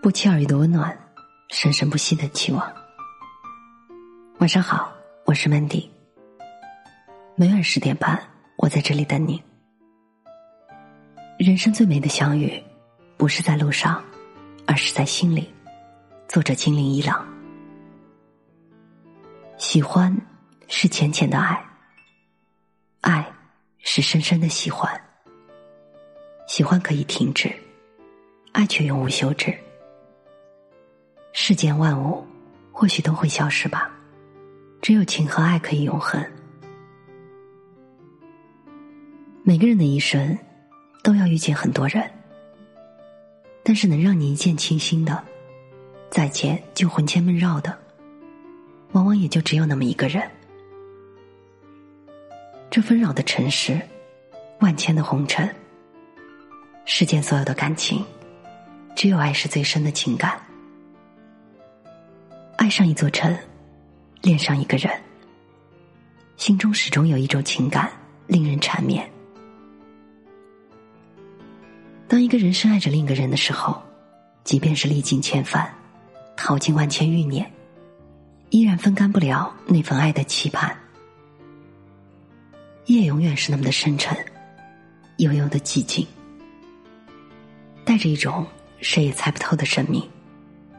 不期而遇的温暖，生生不息的期望。晚上好，我是 Mandy， 每晚10点半，我在这里等你。人生最美的相遇，不是在路上，而是在心里。作者金陵一郎。喜欢是浅浅的爱，爱是深深的喜欢。喜欢可以停止，爱却永无休止。世间万物或许都会消失吧，只有情和爱可以永恒。每个人的一生都要遇见很多人，但是能让你一见倾心的，再见就魂牵梦绕的，往往也就只有那么一个人。这纷扰的城市，万千的红尘，世间所有的感情，只有爱是最深的情感。爱上一座城，恋上一个人，心中始终有一种情感令人缠绵。当一个人深爱着另一个人的时候，即便是历尽千帆，淘尽万千欲念，依然分干不了那份爱的期盼。夜永远是那么的深沉，悠悠的寂静，带着一种谁也猜不透的神秘，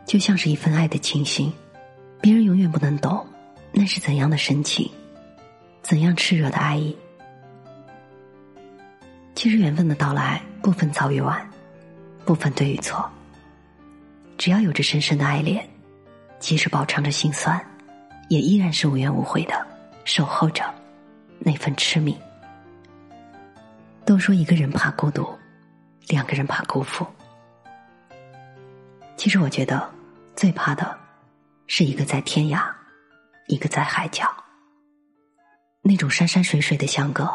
就像是一份爱的清新，别人永远不能懂那是怎样的深情，怎样炽热的爱意。其实缘分的到来不分早与晚，不分对与错，只要有着深深的爱恋，即使饱尝着心酸，也依然是无怨无悔的守候着那份痴迷。都说一个人怕孤独，两个人怕辜负，其实我觉得最怕的是一个在天涯，一个在海角，那种山山水水的相隔，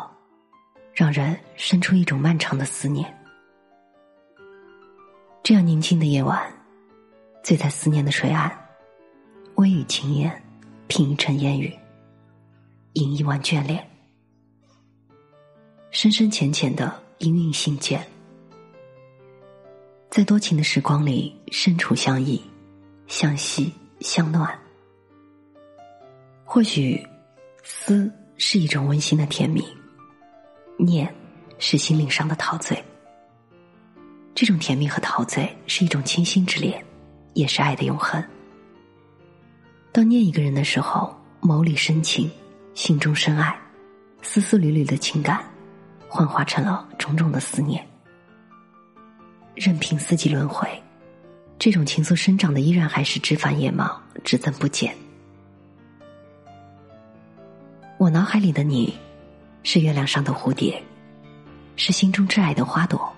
让人生出一种漫长的思念。这样宁静的夜晚，醉在思念的水岸，微雨轻烟，品一城烟雨，饮一碗眷恋，深深浅浅的氤氲心间，在多情的时光里身处相依相惜相暖。或许思是一种温馨的甜蜜，念是心灵上的陶醉。这种甜蜜和陶醉是一种清新之恋，也是爱的永恒。当念一个人的时候，眸里深情，心中深爱，丝丝缕缕的情感幻化成了种种的思念，任凭四季轮回，这种情愫生长的依然还是枝繁叶茂，只增不减。我脑海里的你，是月亮上的蝴蝶，是心中挚爱的花朵。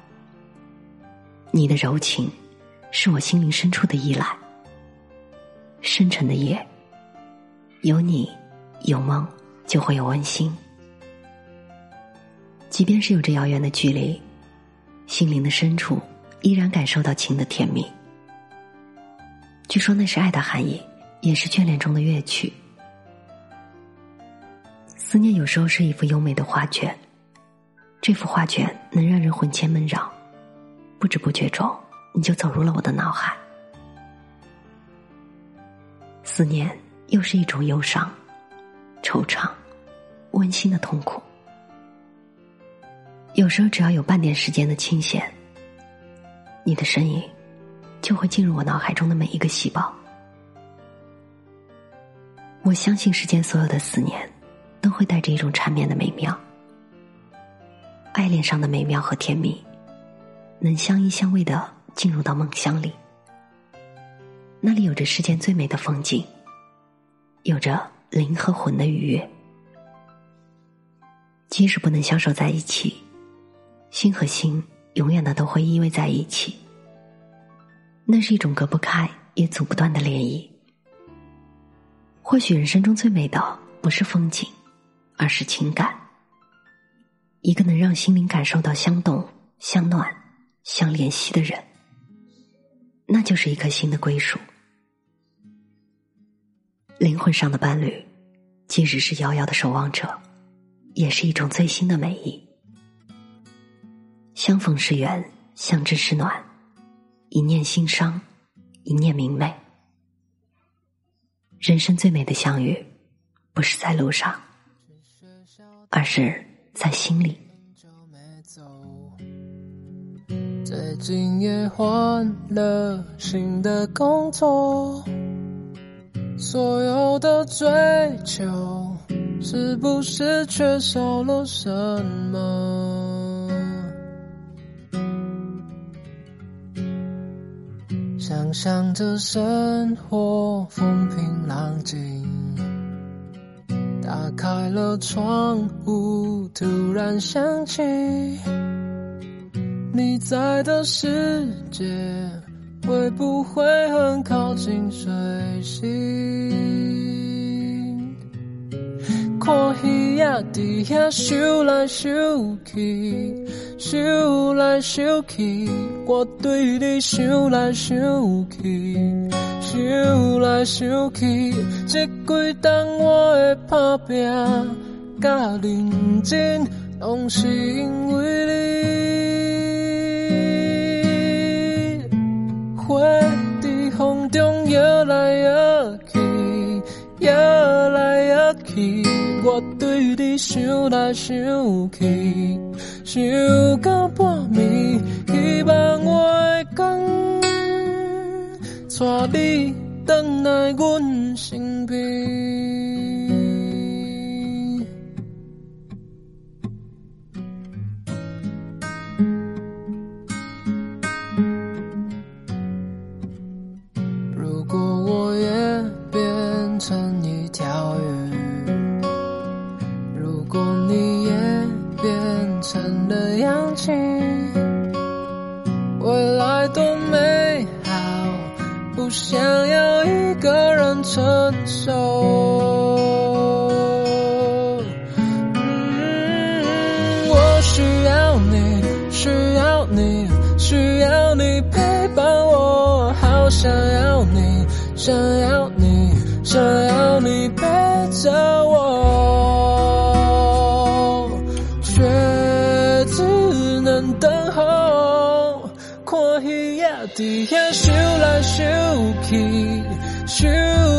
你的柔情，是我心灵深处的依赖。深沉的夜，有你，有梦，就会有温馨。即便是有着遥远的距离，心灵的深处依然感受到情的甜蜜。据说那是爱的含义，也是眷恋中的乐曲。思念有时候是一幅优美的画卷，这幅画卷能让人魂牵梦绕，不知不觉中你就走入了我的脑海。思念又是一种忧伤、惆怅、温馨的痛苦。有时候只要有半点时间的清闲，你的身影就会进入我脑海中的每一个细胞。我相信世间所有的思念都会带着一种缠绵的美妙，爱恋上的美妙和甜蜜能相依相偎地进入到梦乡里，那里有着世间最美的风景，有着灵和魂的愉悦。即使不能相守在一起，心和心永远的都会依偎在一起，那是一种隔不开也阻不断的涟漪。或许人生中最美的不是风景，而是情感。一个能让心灵感受到相动、相暖、相怜惜的人，那就是一颗心的归属。灵魂上的伴侣，即使是遥遥的守望者，也是一种最新的美意。相逢是缘，相知是暖，一念心伤，一念明媚。人生最美的相遇，不是在路上，而是在心里。最近也换了新的工作，所有的追求是不是缺少了什么？想象着生活风平浪静，打开了窗户，突然想起你在的世界会不会很靠近水星？看鱼仔在遐游来游去，游来游去，我对你游来游去，游来游去，这几冬我的打拼甲认真，拢是因为你。花在风中摇来摇去，摇来摇去，我对你想来想去，想到半暝，希望我的天带你回来阮身边。不想要一个人承受，我需要你陪伴我，好想要你陪着我，却只能等候，看鱼仔在遐游来游去，游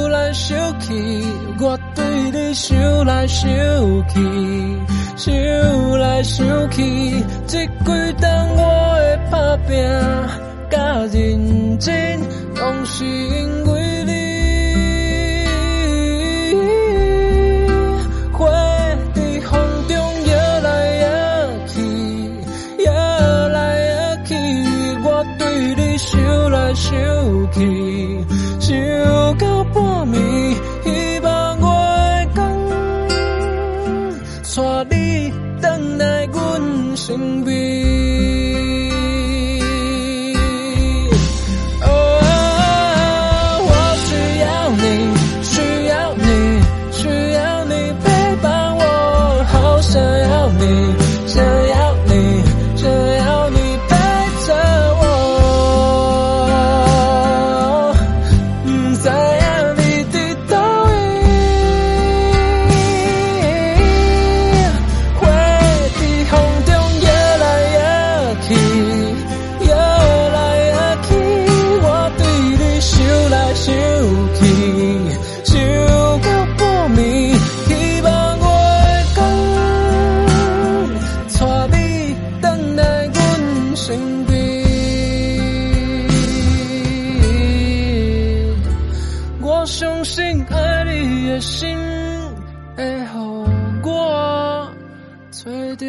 来游去，我对你游来游去，游来游去，这几冬我的打拼甲认真，拢是因为你。花在风中摇来摇去，摇来摇去，我对你游来游去。游到半暝，希望我的光带你回来阮身边。爱你的心会予我找到